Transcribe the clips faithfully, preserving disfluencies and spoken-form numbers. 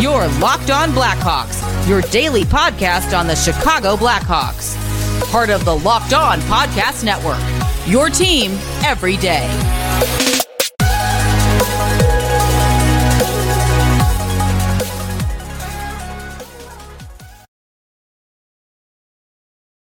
You're Locked On Blackhawks, your daily podcast on the Chicago Blackhawks. Part of the Locked On Podcast Network, your team every day.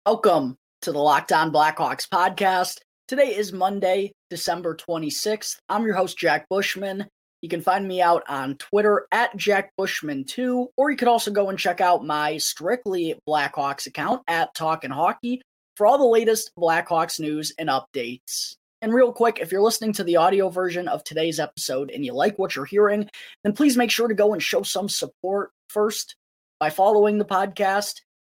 Welcome to the Locked On Blackhawks podcast. Today is Monday, December twenty-sixth. I'm your host, Jack Bushman. You can find me out on Twitter at Jack Bushman two, or you could also go and check out my Strictly Blackhawks account at Talkin' Hockey for all the latest Blackhawks news and updates. And real quick, if you're listening to the audio version of today's episode and you like what you're hearing, then please make sure to go and show some support first by following the podcast.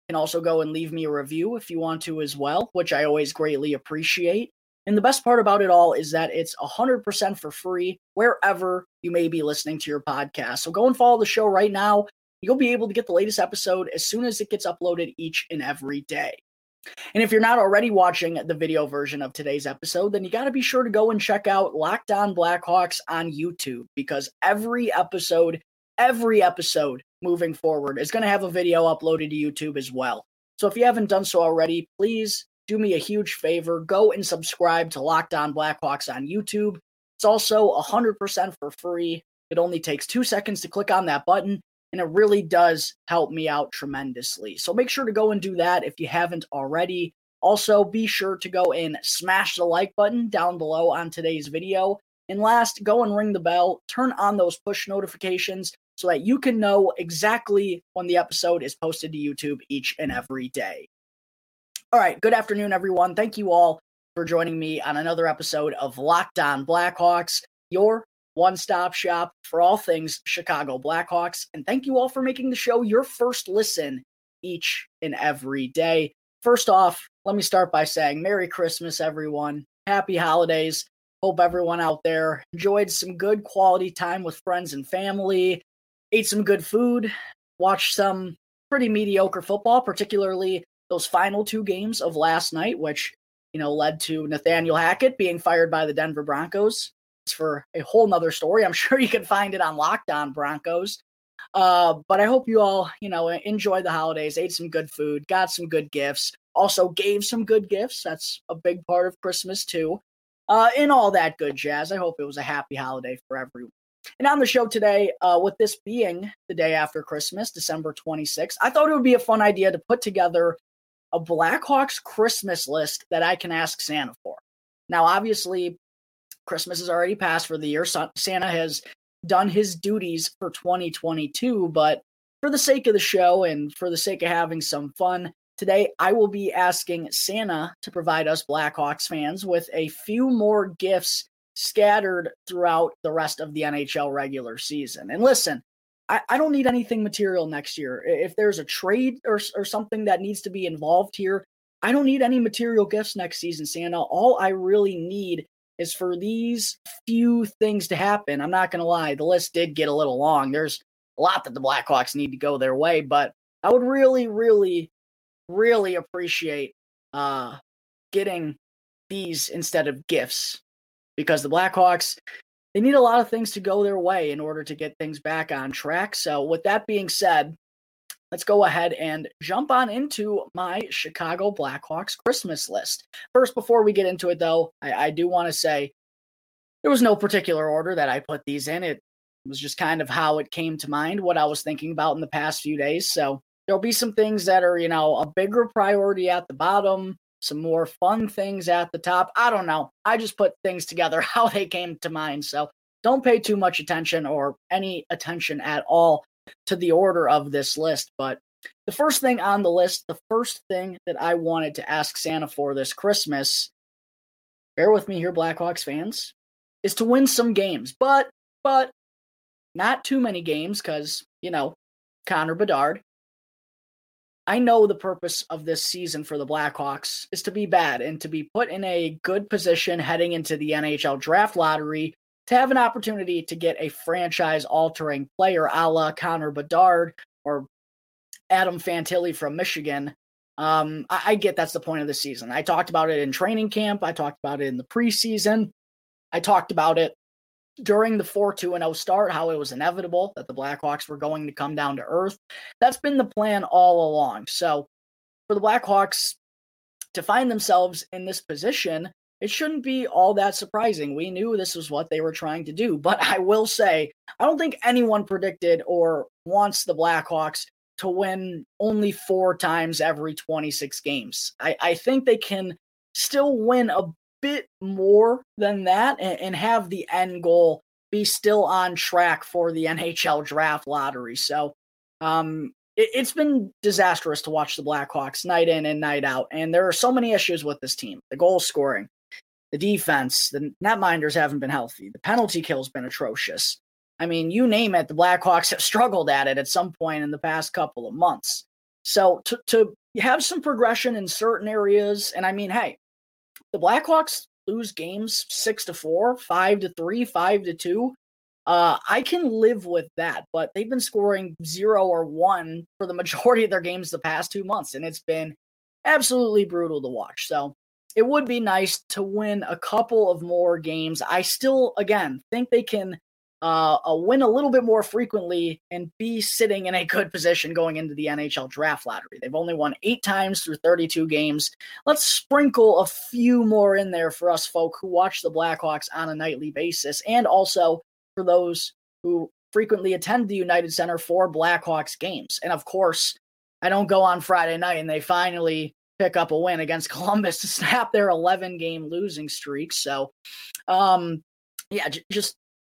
You can also go and leave me a review if you want to as well, which I always greatly appreciate. And the best part about it all is that it's one hundred percent for free wherever you may be listening to your podcast. So go and follow the show right now. You'll be able to get the latest episode as soon as it gets uploaded each and every day. And if you're not already watching the video version of today's episode, then you got to be sure to go and check out Locked On Blackhawks on YouTube, because every episode, every episode moving forward is going to have a video uploaded to YouTube as well. So if you haven't done so already, please do me a huge favor, go and subscribe to Locked On Blackhawks on YouTube. It's also one hundred percent for free. It only takes two seconds to click on that button, and it really does help me out tremendously. So make sure to go and do that if you haven't already. Also, be sure to go and smash the like button down below on today's video. And last, go and ring the bell. Turn on those push notifications so that you can know exactly when the episode is posted to YouTube each and every day. All right, good afternoon, everyone. Thank you all for joining me on another episode of Locked On Blackhawks, your one-stop shop for all things Chicago Blackhawks. And thank you all for making the show your first listen each and every day. First off, let me start by saying Merry Christmas, everyone. Happy holidays. Hope everyone out there enjoyed some good quality time with friends and family, ate some good food, watched some pretty mediocre football, particularly those final two games of last night, which, you know, led to Nathaniel Hackett being fired by the Denver Broncos. It's for a whole nother story. I'm sure you can find it on Locked On Broncos. Uh, but I hope you all, you know, enjoyed the holidays, ate some good food, got some good gifts, also gave some good gifts. That's a big part of Christmas too. Uh, and all that good jazz. I hope it was a happy holiday for everyone. And on the show today, uh, with this being the day after Christmas, December twenty-sixth, I thought it would be a fun idea to put together a Blackhawks Christmas list that I can ask Santa for. Now, obviously, Christmas is already passed for the year. Santa has done his duties for twenty twenty-two, but for the sake of the show and for the sake of having some fun, today I will be asking Santa to provide us Blackhawks fans with a few more gifts scattered throughout the rest of the N H L regular season. And listen, I don't need anything material next year. If there's a trade or, or something that needs to be involved here, I don't need any material gifts next season, Santa. All I really need is for these few things to happen. I'm not going to lie. The list did get a little long. There's a lot that the Blackhawks need to go their way, but I would really, really, really appreciate uh, getting these instead of gifts, because the Blackhawks, they need a lot of things to go their way in order to get things back on track. So with that being said, let's go ahead and jump on into my Chicago Blackhawks Christmas list. First, before we get into it, though, I, I do want to say there was no particular order that I put these in. It was just kind of how it came to mind, what I was thinking about in the past few days. So there'll be some things that are, you know, a bigger priority at the bottom, some more fun things at the top. I don't know. I just put things together how they came to mind. So don't pay too much attention or any attention at all to the order of this list. But the first thing on the list, the first thing that I wanted to ask Santa for this Christmas, bear with me here, Blackhawks fans, is to win some games. But, but not too many games, because, you know, Connor Bedard. I know the purpose of this season for the Blackhawks is to be bad and to be put in a good position heading into the N H L draft lottery to have an opportunity to get a franchise-altering player a la Connor Bedard or Adam Fantilli from Michigan. Um, I, I get that's the point of the season. I talked about it in training camp. I talked about it in the preseason. I talked about it during the four two and oh start, how it was inevitable that the Blackhawks were going to come down to earth. That's been the plan all along. So for the Blackhawks to find themselves in this position, it shouldn't be all that surprising. We knew this was what they were trying to do. But I will say, I don't think anyone predicted or wants the Blackhawks to win only four times every twenty-six games. I, I think they can still win a bit more than that and, and have the end goal be still on track for the N H L draft lottery. So um, it, it's been disastrous to watch the Blackhawks night in and night out. And there are so many issues with this team. The goal scoring, the defense, the netminders haven't been healthy. The penalty kill has been atrocious. I mean, you name it, the Blackhawks have struggled at it at some point in the past couple of months. So to, to have some progression in certain areas, and I mean, hey, the Blackhawks lose games six to four, five to three, five to two. Uh, I can live with that, but they've been scoring zero or one for the majority of their games the past two months, and it's been absolutely brutal to watch. So it would be nice to win a couple of more games. I still, again, think they can Uh, a win a little bit more frequently and be sitting in a good position going into the N H L draft lottery. They've only won eight times through thirty-two games. Let's sprinkle a few more in there for us folk who watch the Blackhawks on a nightly basis, and also for those who frequently attend the United Center for Blackhawks games. And of course, I don't go on Friday night and they finally pick up a win against Columbus to snap their eleven-game losing streak. So, um, yeah, j- just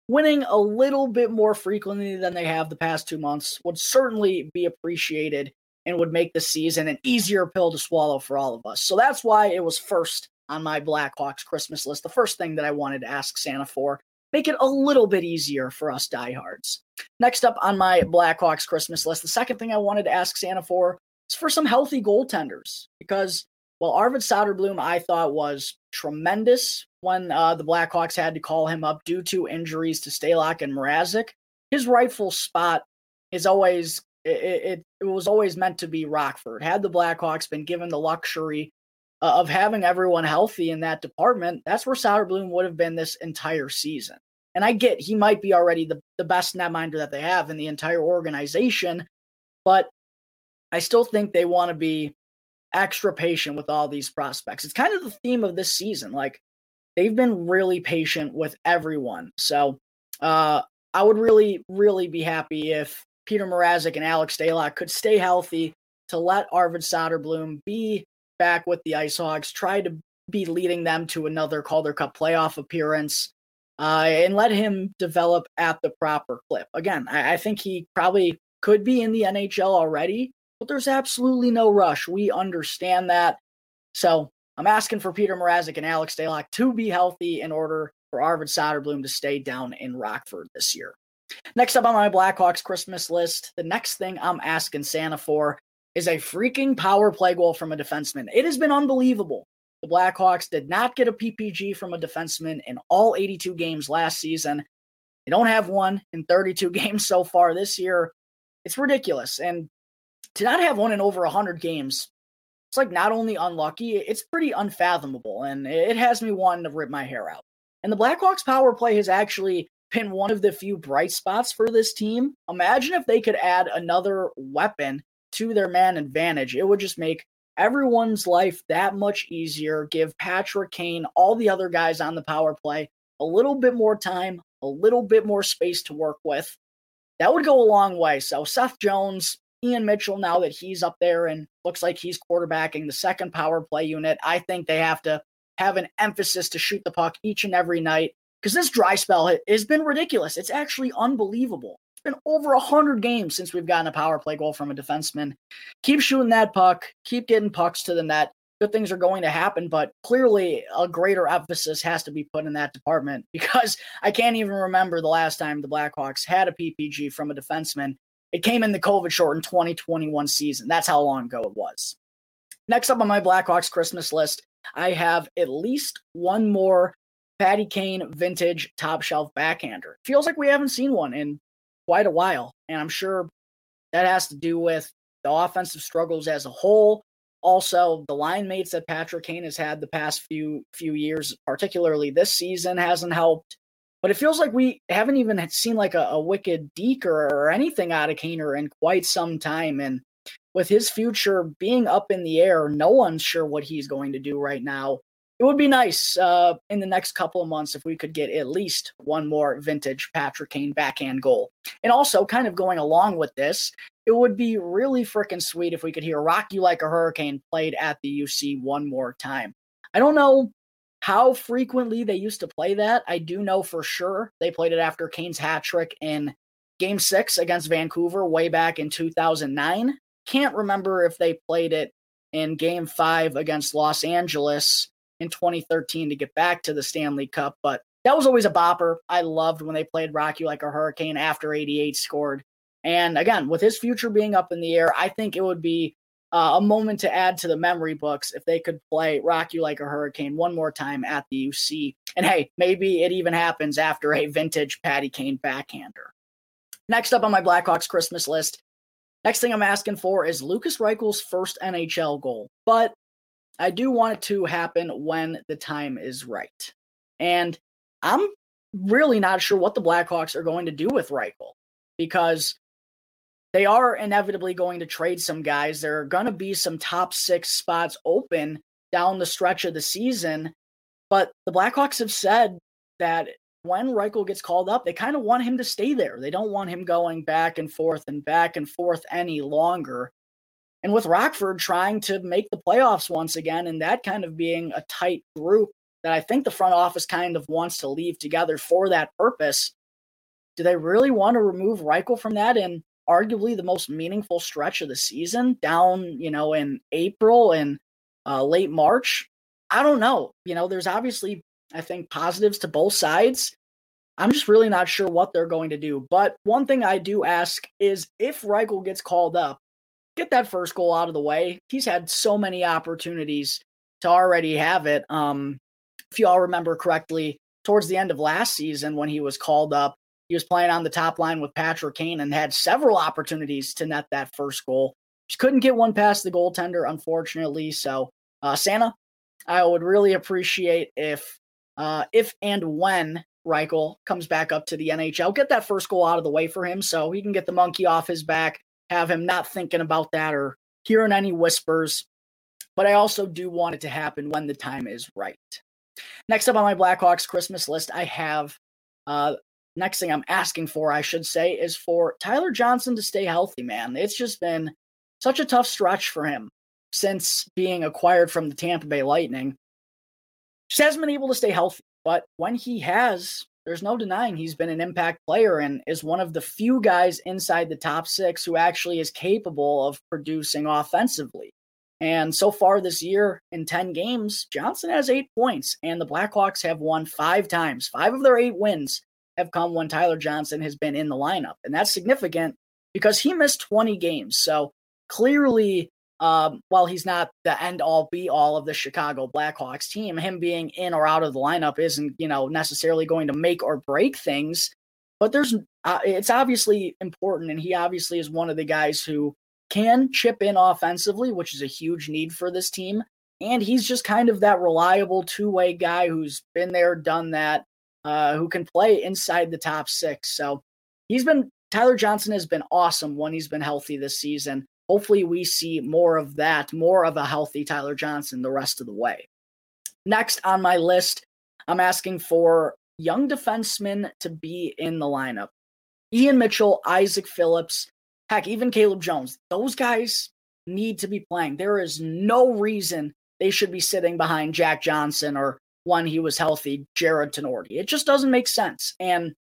winning a little bit more frequently than they have the past two months would certainly be appreciated and would make the season an easier pill to swallow for all of us. So that's why it was first on my Blackhawks Christmas list. The first thing that I wanted to ask Santa for, make it a little bit easier for us diehards. Next up on my Blackhawks Christmas list, the second thing I wanted to ask Santa for is for some healthy goaltenders, because well, Arvid Soderblom, I thought, was tremendous when uh, the Blackhawks had to call him up due to injuries to Stalock and Mrazek. His rightful spot is always, it, it, it was always meant to be Rockford. Had the Blackhawks been given the luxury uh, of having everyone healthy in that department, that's where Soderblom would have been this entire season. And I get he might be already the, the best netminder that they have in the entire organization, but I still think they want to be extra patient with all these prospects. It's kind of the theme of this season. Like, they've been really patient with everyone. So uh, I would really, really be happy if Peter Mrazek and Alex Stalock could stay healthy to let Arvid Soderblom be back with the Ice Hogs, try to be leading them to another Calder Cup playoff appearance, uh, and let him develop at the proper clip. Again, I, I think he probably could be in the N H L already, but there's absolutely no rush. We understand that. So I'm asking for Peter Mrazek and Alex Stalock to be healthy in order for Arvid Soderblom to stay down in Rockford this year. Next up on my Blackhawks Christmas list, the next thing I'm asking Santa for is a freaking power play goal from a defenseman. It has been unbelievable. The Blackhawks did not get a P P G from a defenseman in all eighty-two games last season. They don't have one in thirty-two games so far this year. It's ridiculous. And to not have one in over one hundred games, it's like not only unlucky, it's pretty unfathomable, and it has me wanting to rip my hair out. And the Blackhawks power play has actually been one of the few bright spots for this team. Imagine if they could add another weapon to their man advantage. It would just make everyone's life that much easier, give Patrick Kane, all the other guys on the power play, a little bit more time, a little bit more space to work with. That would go a long way. So Seth Jones, Ian Mitchell, now that he's up there and looks like he's quarterbacking the second power play unit, I think they have to have an emphasis to shoot the puck each and every night, because this dry spell has been ridiculous. It's actually unbelievable. It's been over one hundred games since we've gotten a power play goal from a defenseman. Keep shooting that puck. Keep getting pucks to the net. Good things are going to happen, but clearly a greater emphasis has to be put in that department, because I can't even remember the last time the Blackhawks had a P P G from a defenseman. It came in the COVID-shortened twenty twenty-one season. That's how long ago it was. Next up on my Blackhawks Christmas list, I have at least one more Patty Kane vintage top-shelf backhander. Feels like we haven't seen one in quite a while, and I'm sure that has to do with the offensive struggles as a whole. Also, the line mates that Patrick Kane has had the past few few years, particularly this season, hasn't helped. But it feels like we haven't even seen like a, a wicked deke or, or anything out of Kaner in quite some time. And with his future being up in the air, no one's sure what he's going to do right now. It would be nice uh, in the next couple of months if we could get at least one more vintage Patrick Kane backhand goal. And also, kind of going along with this, it would be really freaking sweet if we could hear Rock You Like a Hurricane played at the U C one more time. I don't know how frequently they used to play that. I do know for sure they played it after Kane's hat trick in Game six against Vancouver way back in two thousand nine. Can't remember if they played it in Game five against Los Angeles in twenty thirteen to get back to the Stanley Cup, but that was always a bopper. I loved when they played Rock You Like a Hurricane after eighty-eight scored. And again, with his future being up in the air, I think it would be uh, a moment to add to the memory books if they could play Rock You Like a Hurricane one more time at the U C. And hey, maybe it even happens after a vintage Patty Kane backhander. Next up on my Blackhawks Christmas list, next thing I'm asking for is Lucas Reichel's first N H L goal. But I do want it to happen when the time is right. And I'm really not sure what the Blackhawks are going to do with Reichel, because they are inevitably going to trade some guys. There are going to be some top six spots open down the stretch of the season. But the Blackhawks have said that when Reichel gets called up, they kind of want him to stay there. They don't want him going back and forth and back and forth any longer. And with Rockford trying to make the playoffs once again, and that kind of being a tight group that I think the front office kind of wants to leave together for that purpose, do they really want to remove Reichel from that in arguably the most meaningful stretch of the season down, you know, in April and uh, late March? I don't know. You know, there's obviously, I think, positives to both sides. I'm just really not sure what they're going to do. But one thing I do ask is if Reichel gets called up, get that first goal out of the way. He's had so many opportunities to already have it. Um, if you all remember correctly, towards the end of last season when he was called up, he was playing on the top line with Patrick Kane and had several opportunities to net that first goal. Just couldn't get one past the goaltender, unfortunately. So, uh, Santa, I would really appreciate if, uh, if and when Reichel comes back up to the N H L, get that first goal out of the way for him so he can get the monkey off his back, have him not thinking about that or hearing any whispers. But I also do want it to happen when the time is right. Next up on my Blackhawks Christmas list, I have, uh, next thing I'm asking for, I should say, is for Tyler Johnson to stay healthy, man. It's just been such a tough stretch for him since being acquired from the Tampa Bay Lightning. Just hasn't been able to stay healthy, but when he has, there's no denying he's been an impact player and is one of the few guys inside the top six who actually is capable of producing offensively. And so far this year, in ten games, Johnson has eight points, and the Blackhawks have won five times. Five of their eight wins have come when Tyler Johnson has been in the lineup. And that's significant because he missed twenty games. So clearly, um, while he's not the end-all, be-all of the Chicago Blackhawks team, him being in or out of the lineup isn't, you know, necessarily going to make or break things. But there's, uh, it's obviously important, and he obviously is one of the guys who can chip in offensively, which is a huge need for this team. And he's just kind of that reliable two-way guy who's been there, done that, uh, who can play inside the top six. So he's been, Tyler Johnson has been awesome when he's been healthy this season. Hopefully we see more of that, more of a healthy Tyler Johnson the rest of the way. Next on my list, I'm asking for young defensemen to be in the lineup. Ian Mitchell, Isaac Phillips, heck, even Caleb Jones. Those guys need to be playing. There is no reason they should be sitting behind Jack Johnson or, when he was healthy, Jarred Tinordi. It just doesn't make sense. And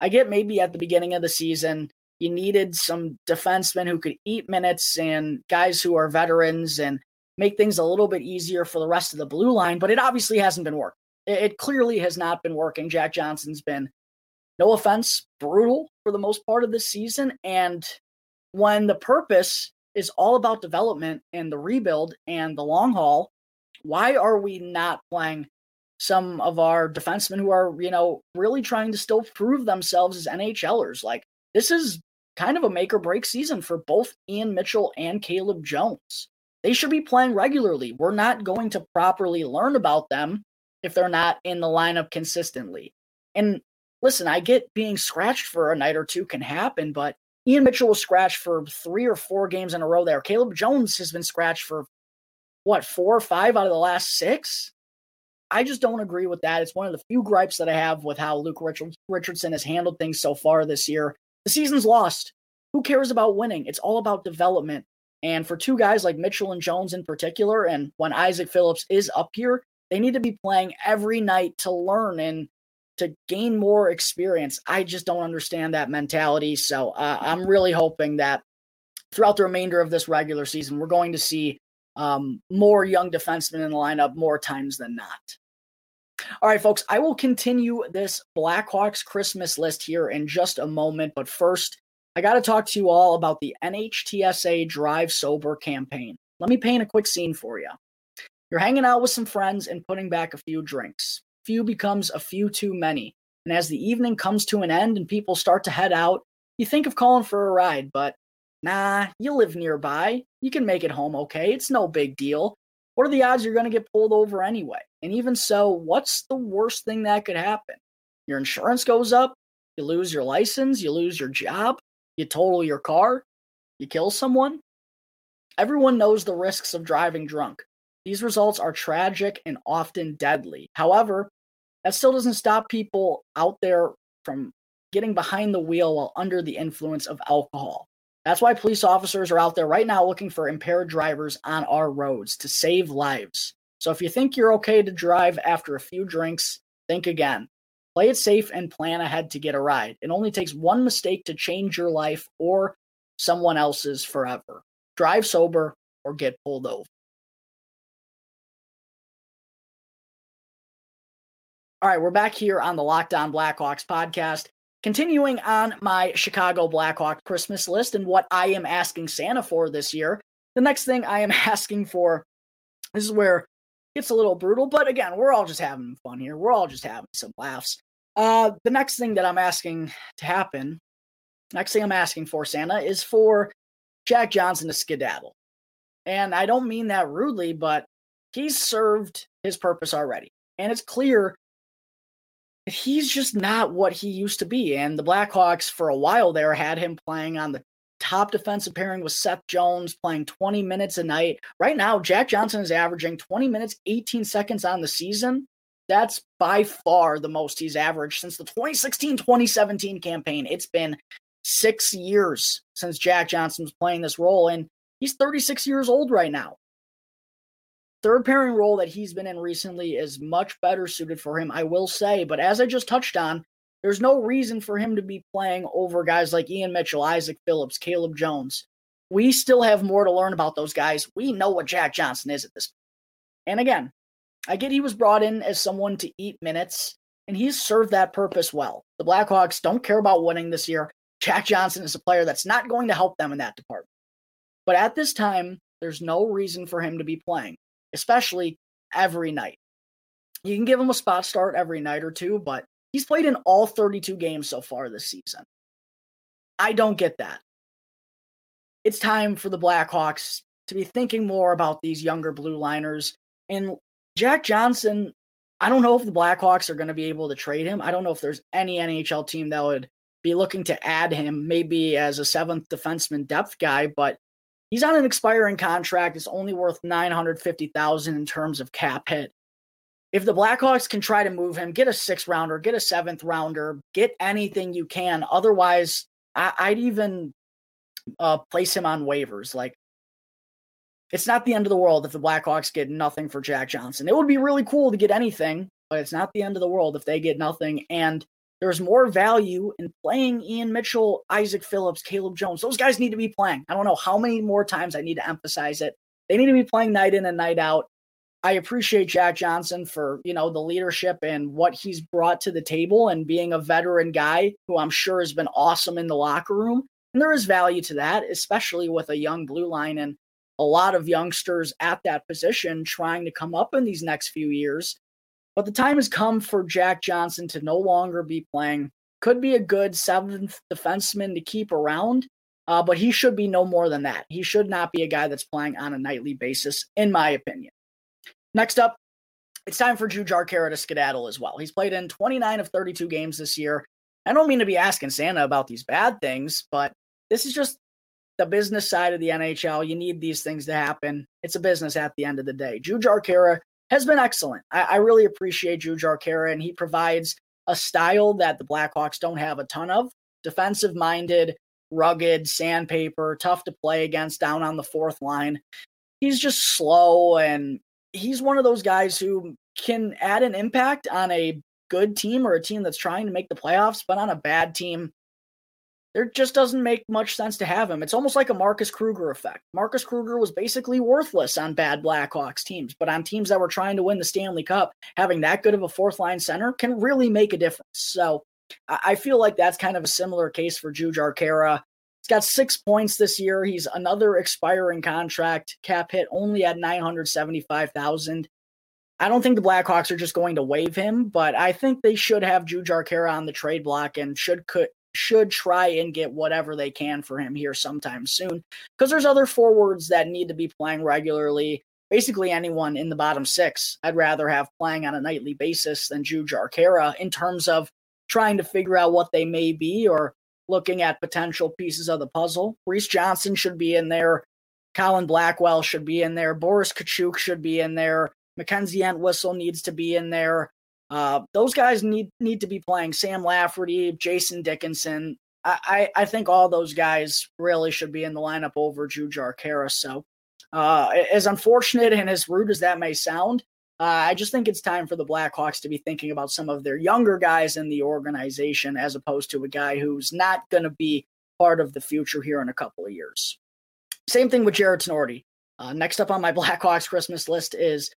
I get maybe at the beginning of the season, you needed some defensemen who could eat minutes and guys who are veterans and make things a little bit easier for the rest of the blue line, but it obviously hasn't been working. It clearly has not been working. Jack Johnson's been, no offense, brutal for the most part of this season. And when the purpose is all about development and the rebuild and the long haul, why are we not playing some of our defensemen who are, you know, really trying to still prove themselves as N H Lers? Like, this is kind of a make or break season for both Ian Mitchell and Caleb Jones. They should be playing regularly. We're not going to properly learn about them if they're not in the lineup consistently. And listen, I get being scratched for a night or two can happen, but Ian Mitchell was scratched for three or four games in a row there. Caleb Jones has been scratched for, what, four or five out of the last six? I just don't agree with that. It's one of the few gripes that I have with how Luke Richardson has handled things so far this year. The season's lost. Who cares about winning? It's all about development. And for two guys like Mitchell and Jones in particular, and when Isaac Phillips is up here, they need to be playing every night to learn and to gain more experience. I just don't understand that mentality. So uh, I'm really hoping that throughout the remainder of this regular season, we're going to see Um, more young defensemen in the lineup more times than not. All right, folks, I will continue this Blackhawks Christmas list here in just a moment. But first, I got to talk to you all about the N H T S A Drive Sober campaign. Let me paint a quick scene for you. You're hanging out with some friends and putting back a few drinks. Few becomes a few too many. And as the evening comes to an end and people start to head out, you think of calling for a ride, but nah, you live nearby. You can make it home okay. It's no big deal. What are the odds you're going to get pulled over anyway? And even so, what's the worst thing that could happen? Your insurance goes up. You lose your license. You lose your job. You total your car. You kill someone. Everyone knows the risks of driving drunk. These results are tragic and often deadly. However, that still doesn't stop people out there from getting behind the wheel while under the influence of alcohol. That's why police officers are out there right now looking for impaired drivers on our roads to save lives. So if you think you're okay to drive after a few drinks, think again. Play it safe and plan ahead to get a ride. It only takes one mistake to change your life or someone else's forever. Drive sober or get pulled over. All right, we're back here on the Locked On Blackhawks podcast. Continuing on my Chicago Blackhawks Christmas list and what I am asking Santa for this year, the next thing I am asking for, this is where it's a little brutal, but again, we're all just having fun here. We're all just having some laughs. Uh, the next thing that I'm asking to happen, next thing I'm asking for, Santa, is for Jack Johnson to skedaddle. And I don't mean that rudely, but he's served his purpose already. And it's clear he's just not what he used to be. And the Blackhawks, for a while there, had him playing on the top defensive pairing with Seth Jones, playing twenty minutes a night. Right now, Jack Johnson is averaging twenty minutes, eighteen seconds on the season. That's by far the most he's averaged since the twenty sixteen twenty seventeen campaign. It's been six years since Jack Johnson was playing this role, and he's thirty-six years old right now. Third pairing role that he's been in recently is much better suited for him, I will say. But as I just touched on, there's no reason for him to be playing over guys like Ian Mitchell, Isaac Phillips, Caleb Jones. We still have more to learn about those guys. We know what Jack Johnson is at this point. And again, I get he was brought in as someone to eat minutes, and he's served that purpose well. The Blackhawks don't care about winning this year. Jack Johnson is a player that's not going to help them in that department. But at this time, there's no reason for him to be playing, especially every night. You can give him a spot start every night or two, but he's played in all thirty-two games so far this season. I don't get that. It's time for the Blackhawks to be thinking more about these younger blue liners. And Jack Johnson, I don't know if the Blackhawks are going to be able to trade him. I don't know if there's any N H L team that would be looking to add him, maybe as a seventh defenseman depth guy, but he's on an expiring contract. It's only worth nine hundred fifty thousand dollars in terms of cap hit. If the Blackhawks can try to move him, get a sixth rounder, get a seventh rounder, get anything you can. Otherwise, I- I'd even uh, place him on waivers. Like, it's not the end of the world if the Blackhawks get nothing for Jack Johnson. It would be really cool to get anything, but it's not the end of the world if they get nothing. And there's more value in playing Ian Mitchell, Isaac Phillips, Caleb Jones. Those guys need to be playing. I don't know how many more times I need to emphasize it. They need to be playing night in and night out. I appreciate Jack Johnson for, you know, the leadership and what he's brought to the table and being a veteran guy who I'm sure has been awesome in the locker room. And there is value to that, especially with a young blue line and a lot of youngsters at that position trying to come up in these next few years. But the time has come for Jack Johnson to no longer be playing. Could be a good seventh defenseman to keep around, uh, but he should be no more than that. He should not be a guy that's playing on a nightly basis, in my opinion. Next up, it's time for Jujhar Khaira to skedaddle as well. He's played in twenty-nine of thirty-two games this year. I don't mean to be asking Santa about these bad things, but this is just the business side of the N H L. You need these things to happen. It's a business at the end of the day. Jujhar Khaira has been excellent. I, I really appreciate Jujhar Khaira, and he provides a style that the Blackhawks don't have a ton of. Defensive-minded, rugged, sandpaper, tough to play against down on the fourth line. He's just slow, and he's one of those guys who can add an impact on a good team or a team that's trying to make the playoffs, but on a bad team, there just doesn't make much sense to have him. It's almost like a Marcus Kruger effect. Marcus Kruger was basically worthless on bad Blackhawks teams, but on teams that were trying to win the Stanley Cup, having that good of a fourth-line center can really make a difference. So I feel like that's kind of a similar case for Jujhar Khaira. He's got six points this year. He's another expiring contract, cap hit only at nine hundred seventy-five thousand dollars. I don't think the Blackhawks are just going to waive him, but I think they should have Jujhar Khaira on the trade block and should could, should try and get whatever they can for him here sometime soon, because there's other forwards that need to be playing regularly. Basically anyone in the bottom six I'd rather have playing on a nightly basis than Jujhar Khaira in terms of trying to figure out what they may be or looking at potential pieces of the puzzle. Reese Johnson should be in there. Colin Blackwell should be in there. Boris Tkachuk should be in there. Mackenzie Entwistle needs to be in there. Uh, those guys need need to be playing. Sam Lafferty, Jason Dickinson. I, I, I think all those guys really should be in the lineup over Jujhar Khaira. So uh, as unfortunate and as rude as that may sound, uh, I just think it's time for the Blackhawks to be thinking about some of their younger guys in the organization as opposed to a guy who's not going to be part of the future here in a couple of years. Same thing with Jarred Tinordi. Uh, next up on my Blackhawks Christmas list is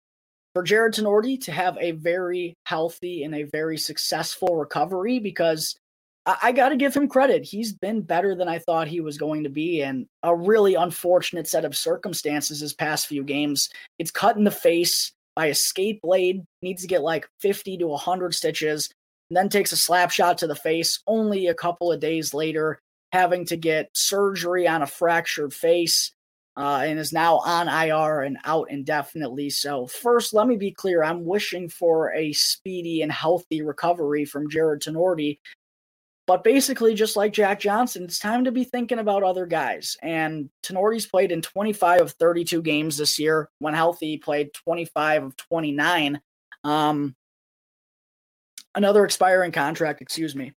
for Jarred Tinordi to have a very healthy and a very successful recovery, because I, I got to give him credit. He's been better than I thought he was going to be, and a really unfortunate set of circumstances his past few games. It's cut in the face by a skate blade, needs to get like fifty to one hundred stitches, and then takes a slap shot to the face only a couple of days later, having to get surgery on a fractured face. Uh, and is now on I R and out indefinitely. So first, let me be clear. I'm wishing for a speedy and healthy recovery from Jarred Tinordi. But basically, just like Jack Johnson, it's time to be thinking about other guys. And Tinordi's played in twenty-five of thirty-two games this year. When healthy, he played twenty-five of twenty-nine. Um, another expiring contract, excuse me.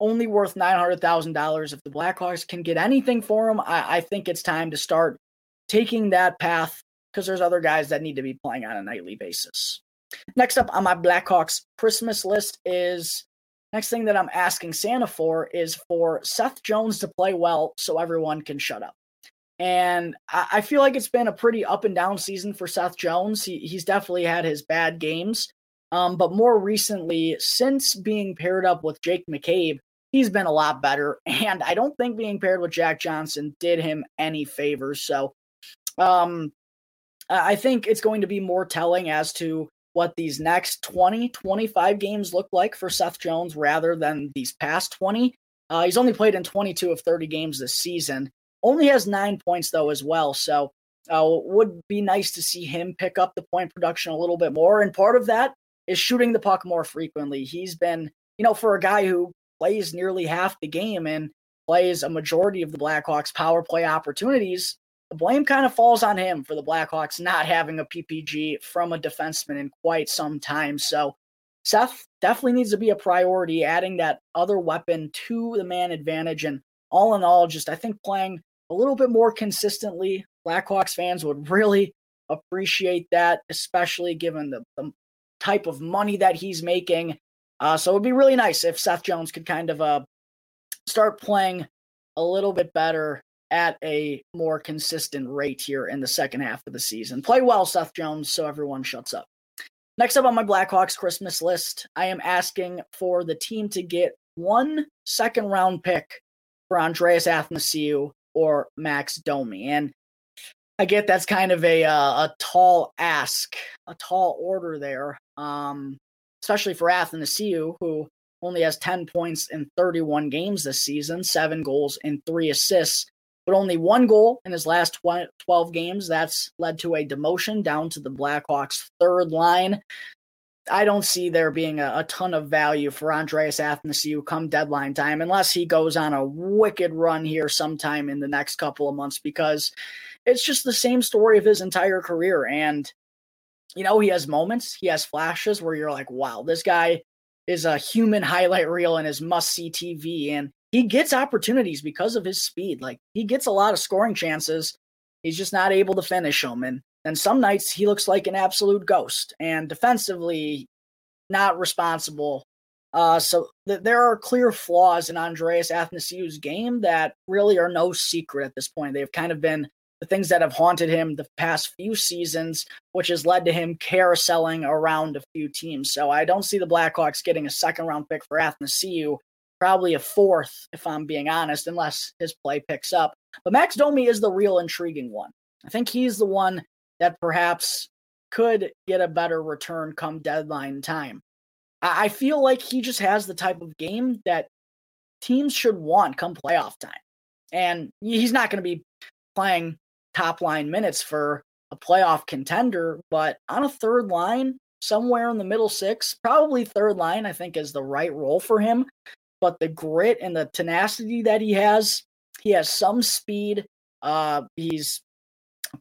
Only worth nine hundred thousand dollars. If the Blackhawks can get anything for him, I, I think it's time to start taking that path, because there's other guys that need to be playing on a nightly basis. Next up on my Blackhawks Christmas list is, next thing that I'm asking Santa for is for Seth Jones to play well so everyone can shut up. And I, I feel like it's been a pretty up and down season for Seth Jones. He, he's definitely had his bad games. Um, but more recently, since being paired up with Jake McCabe, he's been a lot better. And I don't think being paired with Jack Johnson did him any favors. So Um, I think it's going to be more telling as to what these next twenty, twenty-five games look like for Seth Jones rather than these past twenty. Uh, he's only played in twenty-two of thirty games this season. Only has nine points, though, as well. So uh, it would be nice to see him pick up the point production a little bit more. And part of that is shooting the puck more frequently. He's been, you know, for a guy who plays nearly half the game and plays a majority of the Blackhawks' power play opportunities, the blame kind of falls on him for the Blackhawks not having a P P G from a defenseman in quite some time. So Seth definitely needs to be a priority, adding that other weapon to the man advantage. And all in all, just I think playing a little bit more consistently, Blackhawks fans would really appreciate that, especially given the, the type of money that he's making. Uh, so it would be really nice if Seth Jones could kind of uh, start playing a little bit better at a more consistent rate here in the second half of the season. Play well, Seth Jones, so everyone shuts up. Next up on my Blackhawks Christmas list, I am asking for the team to get one second-round pick for Andreas Athanasiou or Max Domi. And I get that's kind of a uh, a tall ask, a tall order there, um, especially for Athanasiou, who only has ten points in thirty-one games this season, seven goals and three assists. But only one goal in his last twelve games. That's led to a demotion down to the Blackhawks' third line. I don't see there being a, a ton of value for Andreas Athanasiou come deadline time, unless he goes on a wicked run here sometime in the next couple of months, because it's just the same story of his entire career. And, you know, he has moments, he has flashes where you're like, wow, this guy is a human highlight reel and is must-see T V. And he gets opportunities because of his speed. Like, he gets a lot of scoring chances. He's just not able to finish them. And And some nights he looks like an absolute ghost, and defensively not responsible. Uh, so th- there are clear flaws in Andreas Athanasiou's game that really are no secret at this point. They've kind of been the things that have haunted him the past few seasons, which has led to him carouseling around a few teams. So I don't see the Blackhawks getting a second round pick for Athanasiou, probably a fourth, if I'm being honest, unless his play picks up. But Max Domi is the real intriguing one. I think he's the one that perhaps could get a better return come deadline time. I feel like he just has the type of game that teams should want come playoff time. And he's not going to be playing top line minutes for a playoff contender, but on a third line, somewhere in the middle six, probably third line, I think is the right role for him. But the grit and the tenacity that he has, he has some speed. Uh, he's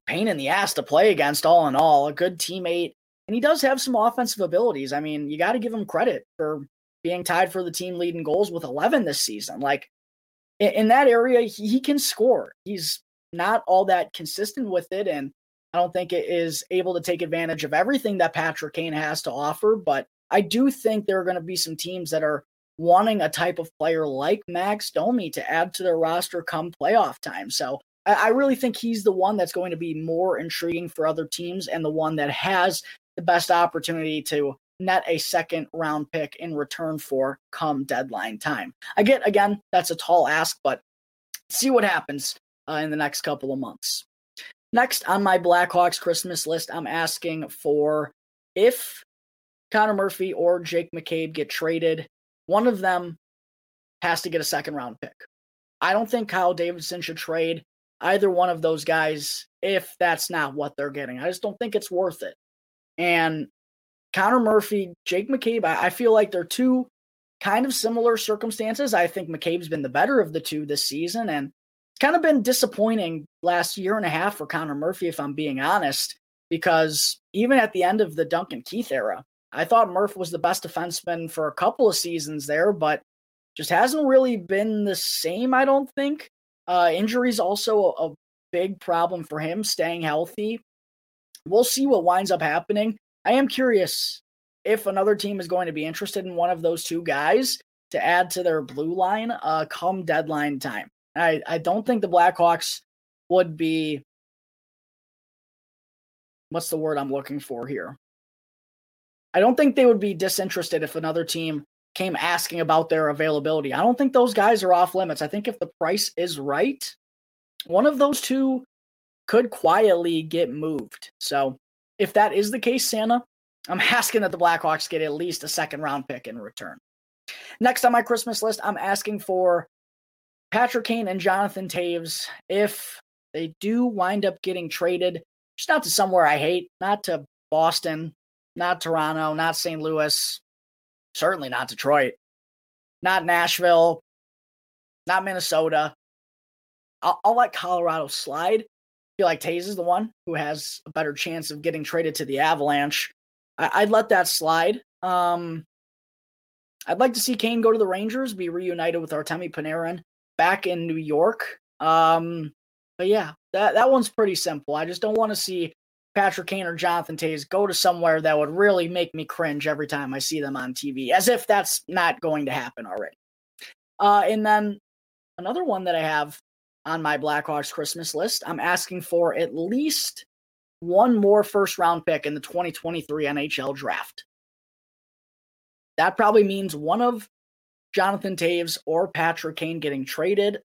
pain in the ass to play against, all in all, a good teammate, and he does have some offensive abilities. I mean, you got to give him credit for being tied for the team lead in goals with eleven this season. Like, in that area, he can score. He's not all that consistent with it, and I don't think it is able to take advantage of everything that Patrick Kane has to offer, but I do think there are going to be some teams that are wanting a type of player like Max Domi to add to their roster come playoff time. So I really think he's the one that's going to be more intriguing for other teams, and the one that has the best opportunity to net a second round pick in return for come deadline time. I get, again, that's a tall ask, but see what happens uh, in the next couple of months. Next on my Blackhawks Christmas list, I'm asking for if Connor Murphy or Jake McCabe get traded, one of them has to get a second round pick. I don't think Kyle Davidson should trade either one of those guys if that's not what they're getting. I just don't think it's worth it. And Connor Murphy, Jake McCabe, I, I feel like they're two kind of similar circumstances. I think McCabe's been the better of the two this season, and it's kind of been disappointing last year and a half for Connor Murphy, if I'm being honest, because even at the end of the Duncan Keith era, I thought Murph was the best defenseman for a couple of seasons there, but just hasn't really been the same, I don't think. Uh, injuries also a, a big problem for him, staying healthy. We'll see what winds up happening. I am curious if another team is going to be interested in one of those two guys to add to their blue line uh, come deadline time. I, I don't think the Blackhawks would be, what's the word I'm looking for here? I don't think they would be disinterested if another team came asking about their availability. I don't think those guys are off limits. I think if the price is right, one of those two could quietly get moved. So if that is the case, Santa, I'm asking that the Blackhawks get at least a second round pick in return. Next on my Christmas list, I'm asking for Patrick Kane and Jonathan Toews. If they do wind up getting traded, just not to somewhere I hate, not to Boston, not Toronto, not Saint Louis, certainly not Detroit, not Nashville, not Minnesota. I'll, I'll let Colorado slide. I feel like Toews is the one who has a better chance of getting traded to the Avalanche. I, I'd let that slide. Um, I'd like to see Kane go to the Rangers, be reunited with Artemi Panarin back in New York. Um, but yeah, that, that one's pretty simple. I just don't want to see Patrick Kane or Jonathan Toews go to somewhere that would really make me cringe every time I see them on T V, as if that's not going to happen already. Uh, and then another one that I have on my Blackhawks Christmas list, I'm asking for at least one more first round pick in the twenty twenty-three N H L draft. That probably means one of Jonathan Toews or Patrick Kane getting traded.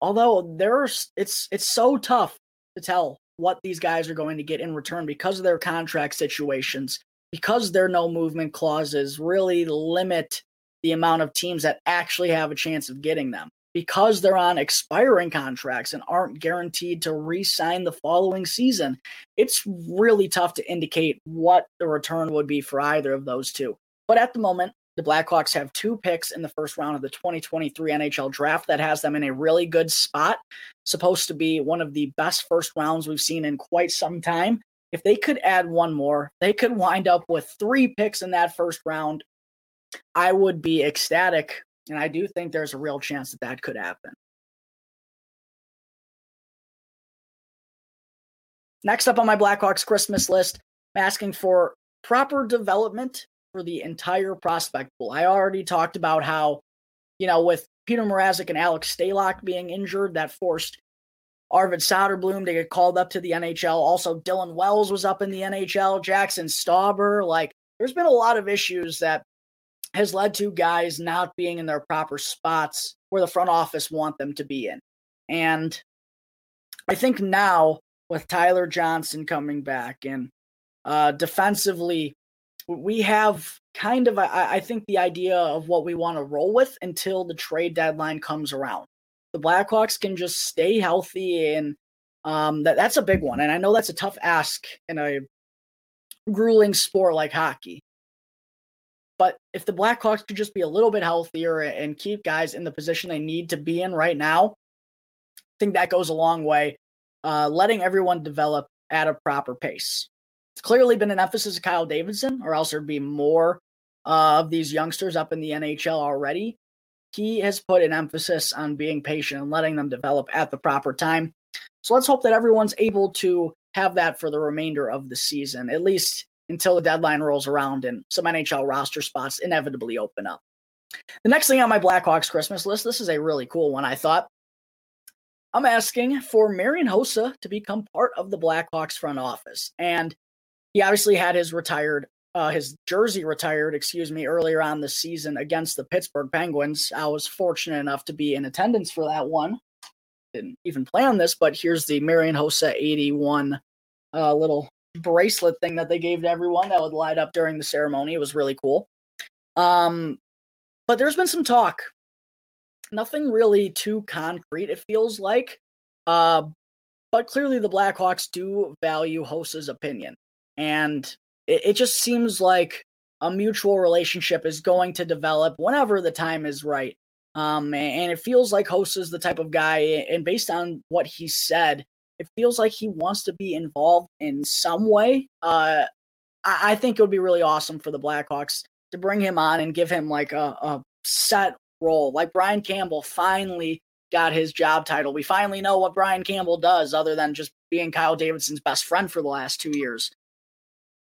Although there's, it's, it's so tough to tell what these guys are going to get in return because of their contract situations, because their no movement clauses really limit the amount of teams that actually have a chance of getting them. because they're on expiring contracts and aren't guaranteed to re-sign the following season, it's really tough to indicate what the return would be for either of those two. But at the moment, the Blackhawks have two picks in the first round of the twenty twenty-three N H L draft that has them in a really good spot, supposed to be one of the best first rounds we've seen in quite some time. If they could add one more, they could wind up with three picks in that first round. I would be ecstatic, and I do think there's a real chance that that could happen. Next up on my Blackhawks Christmas list, I'm asking for proper development for the entire prospect pool. I already talked about how, you know, with Peter Mrazek and Alex Stalock being injured, that forced Arvid Soderblom to get called up to the N H L. Also, Dylan Wells was up in the N H L. Jackson Stauber. Like, there's been a lot of issues that has led to guys not being in their proper spots where the front office want them to be in. And I think now with Tyler Johnson coming back and uh, defensively, we have kind of, I, I think, the idea of what we want to roll with until the trade deadline comes around. The Blackhawks can just stay healthy, and um, that, that's a big one. And I know that's a tough ask in a grueling sport like hockey. But if the Blackhawks could just be a little bit healthier and keep guys in the position they need to be in right now, I think that goes a long way, uh, letting everyone develop at a proper pace. It's clearly been an emphasis of Kyle Davidson, or else there'd be more uh, of these youngsters up in the N H L already. He has put an emphasis on being patient and letting them develop at the proper time. So let's hope that everyone's able to have that for the remainder of the season, at least until the deadline rolls around and some N H L roster spots inevitably open up. The next thing on my Blackhawks Christmas list, this is a really cool one, I thought. I'm asking for Marian Hossa to become part of the Blackhawks front office. And he obviously had his retired, uh, his jersey retired, excuse me, earlier on this season against the Pittsburgh Penguins. I was fortunate enough to be in attendance for that one. Didn't even plan this, but here's the Marian Hossa eighty-one uh, little bracelet thing that they gave to everyone that would light up during the ceremony. It was really cool. Um, but there's been some talk. Nothing really too concrete, it feels like. Uh, but clearly the Blackhawks do value Hossa's opinion. And it, it just seems like a mutual relationship is going to develop whenever the time is right. Um, and, and it feels like Hossa's the type of guy, and based on what he said, it feels like he wants to be involved in some way. Uh, I, I think it would be really awesome for the Blackhawks to bring him on and give him like a, a set role. Like Brian Campbell finally got his job title. We finally know what Brian Campbell does other than just being Kyle Davidson's best friend for the last two years.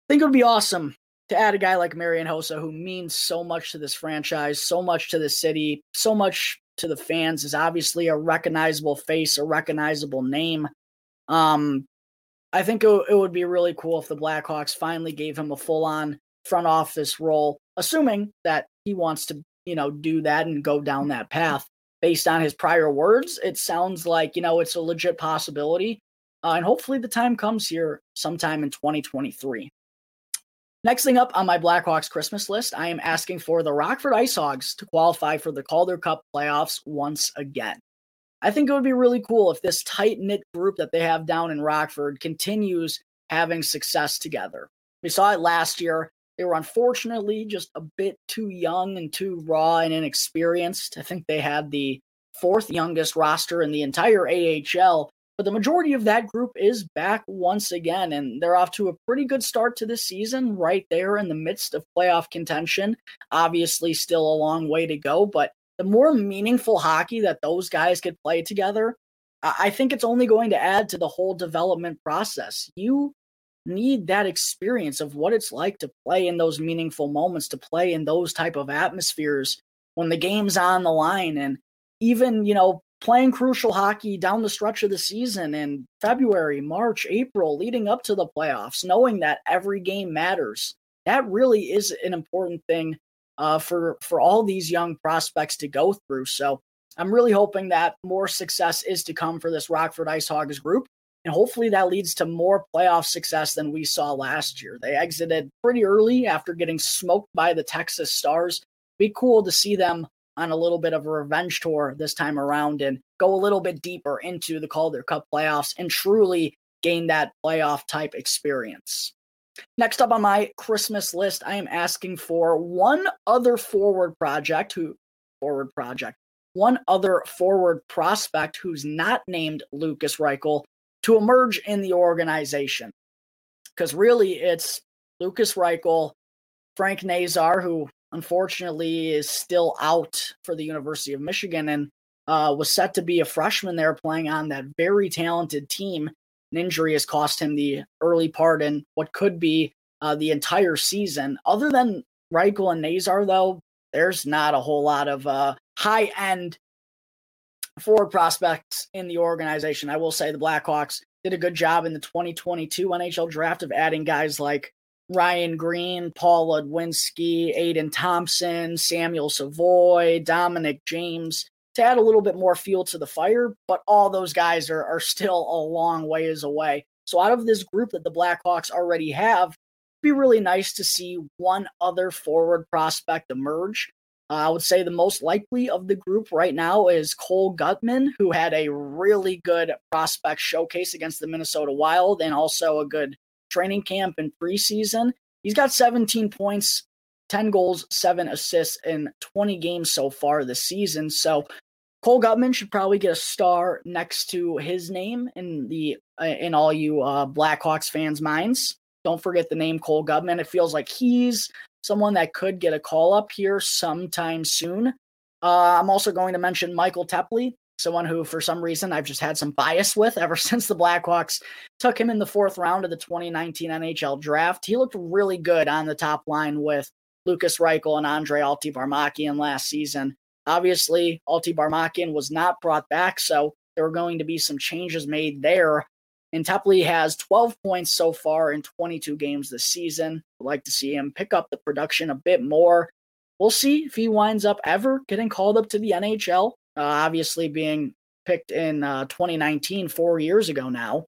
I think it would be awesome to add a guy like Marian Hossa, who means so much to this franchise, so much to the city, so much to the fans, is obviously a recognizable face, a recognizable name. Um, I think it, w- it would be really cool if the Blackhawks finally gave him a full-on front office role, assuming that he wants to, you know, do that and go down that path. Based on his prior words, it sounds like, you know, it's a legit possibility, uh, and hopefully the time comes here sometime in twenty twenty-three. Next thing up on my Blackhawks Christmas list, I am asking for the Rockford Ice Hogs to qualify for the Calder Cup playoffs once again. I think it would be really cool if this tight-knit group that they have down in Rockford continues having success together. We saw it last year. They were unfortunately just a bit too young and too raw and inexperienced. I think they had the fourth youngest roster in the entire A H L, but the majority of that group is back once again, and they're off to a pretty good start to this season, right there in the midst of playoff contention. Obviously, still a long way to go, but the more meaningful hockey that those guys could play together, I think it's only going to add to the whole development process. You need that experience of what it's like to play in those meaningful moments, to play in those type of atmospheres when the game's on the line, and even, you know, playing crucial hockey down the stretch of the season in February, March, April, leading up to the playoffs, knowing that every game matters. That really is an important thing Uh, for, for all these young prospects to go through. So I'm really hoping that more success is to come for this Rockford Ice Hogs group. And hopefully that leads to more playoff success than we saw last year. They exited pretty early after getting smoked by the Texas Stars. Be cool to see them on a little bit of a revenge tour this time around and go a little bit deeper into the Calder Cup playoffs and truly gain that playoff type experience. Next up on my Christmas list, I am asking for one other forward project who forward project, one other forward prospect who's not named Lucas Reichel to emerge in the organization. Because really it's Lucas Reichel, Frank Nazar, who unfortunately is still out for the University of Michigan and uh, was set to be a freshman there playing on that very talented team. An injury has cost him the early part in what could be uh, the entire season. Other than Reichel and Nazar, though, there's not a whole lot of uh, high-end forward prospects in the organization. I will say the Blackhawks did a good job in the twenty twenty-two N H L draft of adding guys like Ryan Green, Paul Ludwinski, Aiden Thompson, Samuel Savoy, Dominic James, to add a little bit more fuel to the fire, but all those guys are, are still a long ways away. So out of this group that the Blackhawks already have, it'd be really nice to see one other forward prospect emerge. Uh, I would say the most likely of the group right now is Cole Guttman, who had a really good prospect showcase against the Minnesota Wild and also a good training camp and preseason. He's got seventeen points, ten goals, seven assists in twenty games so far this season. So Cole Guttman should probably get a star next to his name in the uh, in all you uh, Blackhawks fans' minds. Don't forget the name Cole Guttman. It feels like he's someone that could get a call up here sometime soon. Uh, I'm also going to mention Michael Tepley, someone who for some reason I've just had some bias with ever since the Blackhawks took him in the fourth round of the twenty nineteen N H L draft. He looked really good on the top line with Lucas Reichel and Andre Alti-Varmakian last season. Obviously, Alti-Varmakian was not brought back, so there are going to be some changes made there. And Tepley has twelve points so far in twenty-two games this season. I'd like to see him pick up the production a bit more. We'll see if he winds up ever getting called up to the N H L, uh, obviously being picked in uh, twenty nineteen, four years ago now.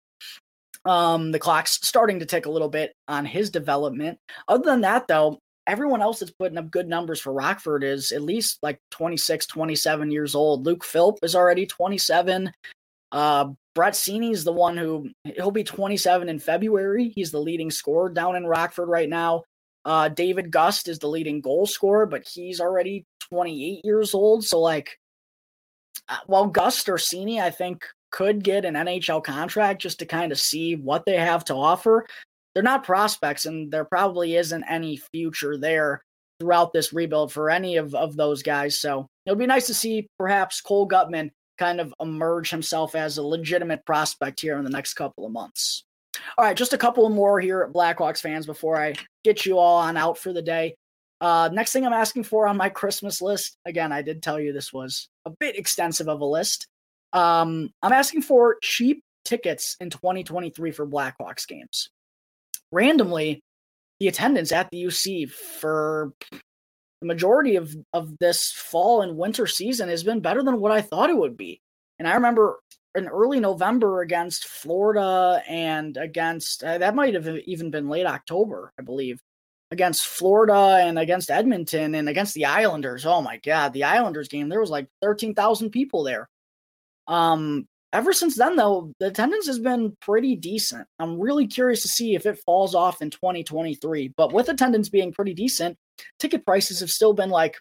Um, the clock's starting to tick a little bit on his development. Other than that, though, everyone else that's putting up good numbers for Rockford is at least like twenty-six, twenty-seven years old. Luke Philp is already twenty-seven. Uh, Brett Sini's the one who he'll be twenty-seven in February. He's the leading scorer down in Rockford right now. Uh, David Gust is the leading goal scorer, but he's already twenty-eight years old. So like, while Gust or Sini, I think could get an N H L contract just to kind of see what they have to offer. They're not prospects, and there probably isn't any future there throughout this rebuild for any of, of those guys. So it'll be nice to see perhaps Cole Guttman kind of emerge himself as a legitimate prospect here in the next couple of months. All right, just a couple more here at Blackhawks fans before I get you all on out for the day. Uh, next thing I'm asking for on my Christmas list, again, I did tell you this was a bit extensive of a list. Um, I'm asking for cheap tickets in twenty twenty-three for Blackhawks games. Randomly, the attendance at the U C for the majority of, of this fall and winter season has been better than what I thought it would be. And I remember in early November against Florida and against, uh, that might have even been late October, I believe, against Florida and against Edmonton and against the Islanders. Oh my God, the Islanders game, there was like thirteen thousand people there. Um, Ever since then, though, the attendance has been pretty decent. I'm really curious to see if it falls off in twenty twenty-three. But with attendance being pretty decent, ticket prices have still been like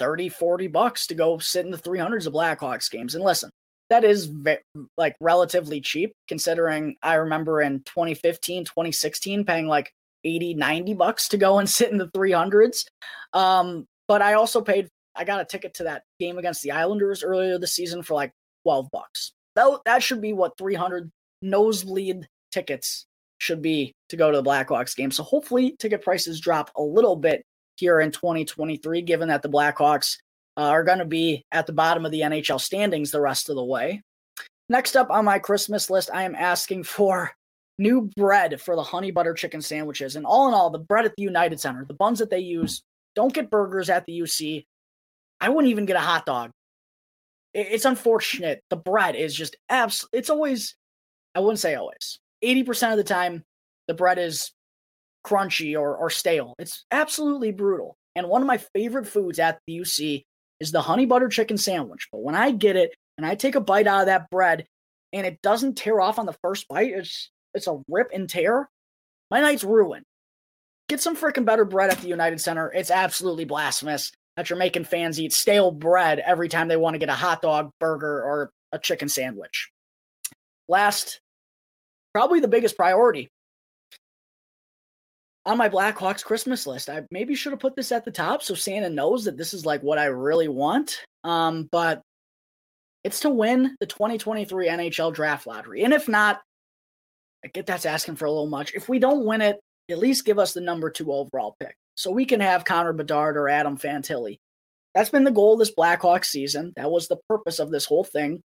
thirty, forty bucks to go sit in the three hundreds of Blackhawks games. And listen, that is ve- like relatively cheap considering I remember in twenty fifteen, twenty sixteen paying like eighty, ninety bucks to go and sit in the three hundreds. Um, but I also paid, I got a ticket to that game against the Islanders earlier this season for like twelve bucks. That, that should be what three hundred nosebleed tickets should be to go to the Blackhawks game. So hopefully ticket prices drop a little bit here in twenty twenty-three, given that the Blackhawks uh, are going to be at the bottom of the N H L standings the rest of the way. Next up on my Christmas list, I am asking for new bread for the honey butter chicken sandwiches. And all in all, the bread at the United Center, the buns that they use, don't get burgers at the U C. I wouldn't even get a hot dog. It's unfortunate. The bread is just absolutely, it's always, I wouldn't say always, eighty percent of the time, the bread is crunchy or, or stale. It's absolutely brutal. And one of my favorite foods at the U C is the honey butter chicken sandwich. But when I get it and I take a bite out of that bread and it doesn't tear off on the first bite, it's it's a rip and tear, my night's ruined. Get some freaking better bread at the United Center. It's absolutely blasphemous that you're making fans eat stale bread every time they want to get a hot dog, burger, or a chicken sandwich. Last, probably the biggest priority on my Blackhawks Christmas list, I maybe should have put this at the top so Santa knows that this is like what I really want. Um, but it's to win the twenty twenty-three N H L draft lottery. And if not, I get that's asking for a little much. If we don't win it, at least give us the number two overall pick so we can have Connor Bedard or Adam Fantilli. That's been the goal of this Blackhawks season. That was the purpose of this whole thing,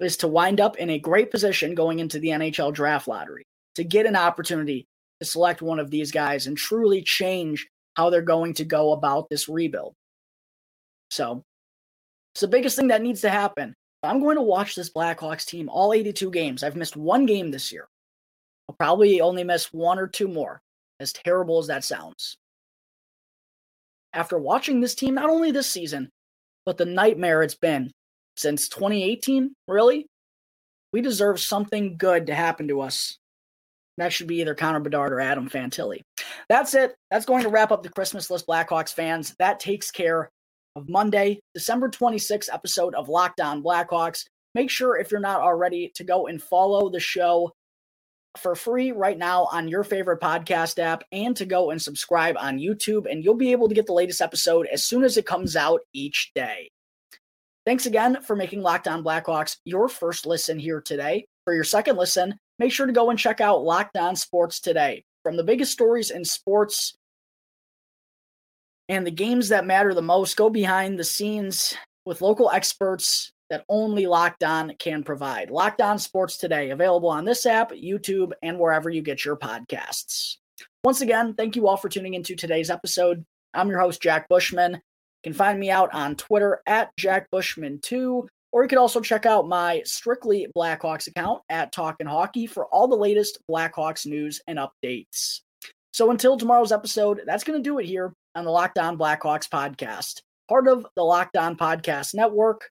is to wind up in a great position going into the N H L draft lottery, to get an opportunity to select one of these guys and truly change how they're going to go about this rebuild. So it's the biggest thing that needs to happen. I'm going to watch this Blackhawks team all eighty-two games. I've missed one game this year. I'll probably only miss one or two more, as terrible as that sounds. After watching this team, not only this season, but the nightmare it's been since twenty eighteen, really, we deserve something good to happen to us. That should be either Connor Bedard or Adam Fantilli. That's it. That's going to wrap up the Christmas list, Blackhawks fans. That takes care of Monday, December twenty-sixth episode of Locked On Blackhawks. Make sure, if you're not already, to go and follow the show for free right now on your favorite podcast app, and to go and subscribe on YouTube, and you'll be able to get the latest episode as soon as it comes out each day. Thanks again for making Locked On Blackhawks your first listen here today. For your second listen, make sure to go and check out Locked On Sports Today. From the biggest stories in sports and the games that matter the most, go behind the scenes with local experts that only Locked On can provide. Locked On Sports Today, available on this app, YouTube, and wherever you get your podcasts. Once again, thank you all for tuning into today's episode. I'm your host, Jack Bushman. You can find me out on Twitter at Jack Bushman two. Or you could also check out my Strictly Blackhawks account at Talkin' Hockey for all the latest Blackhawks news and updates. So until tomorrow's episode, that's going to do it here on the Locked On Blackhawks podcast, part of the Locked On Podcast Network,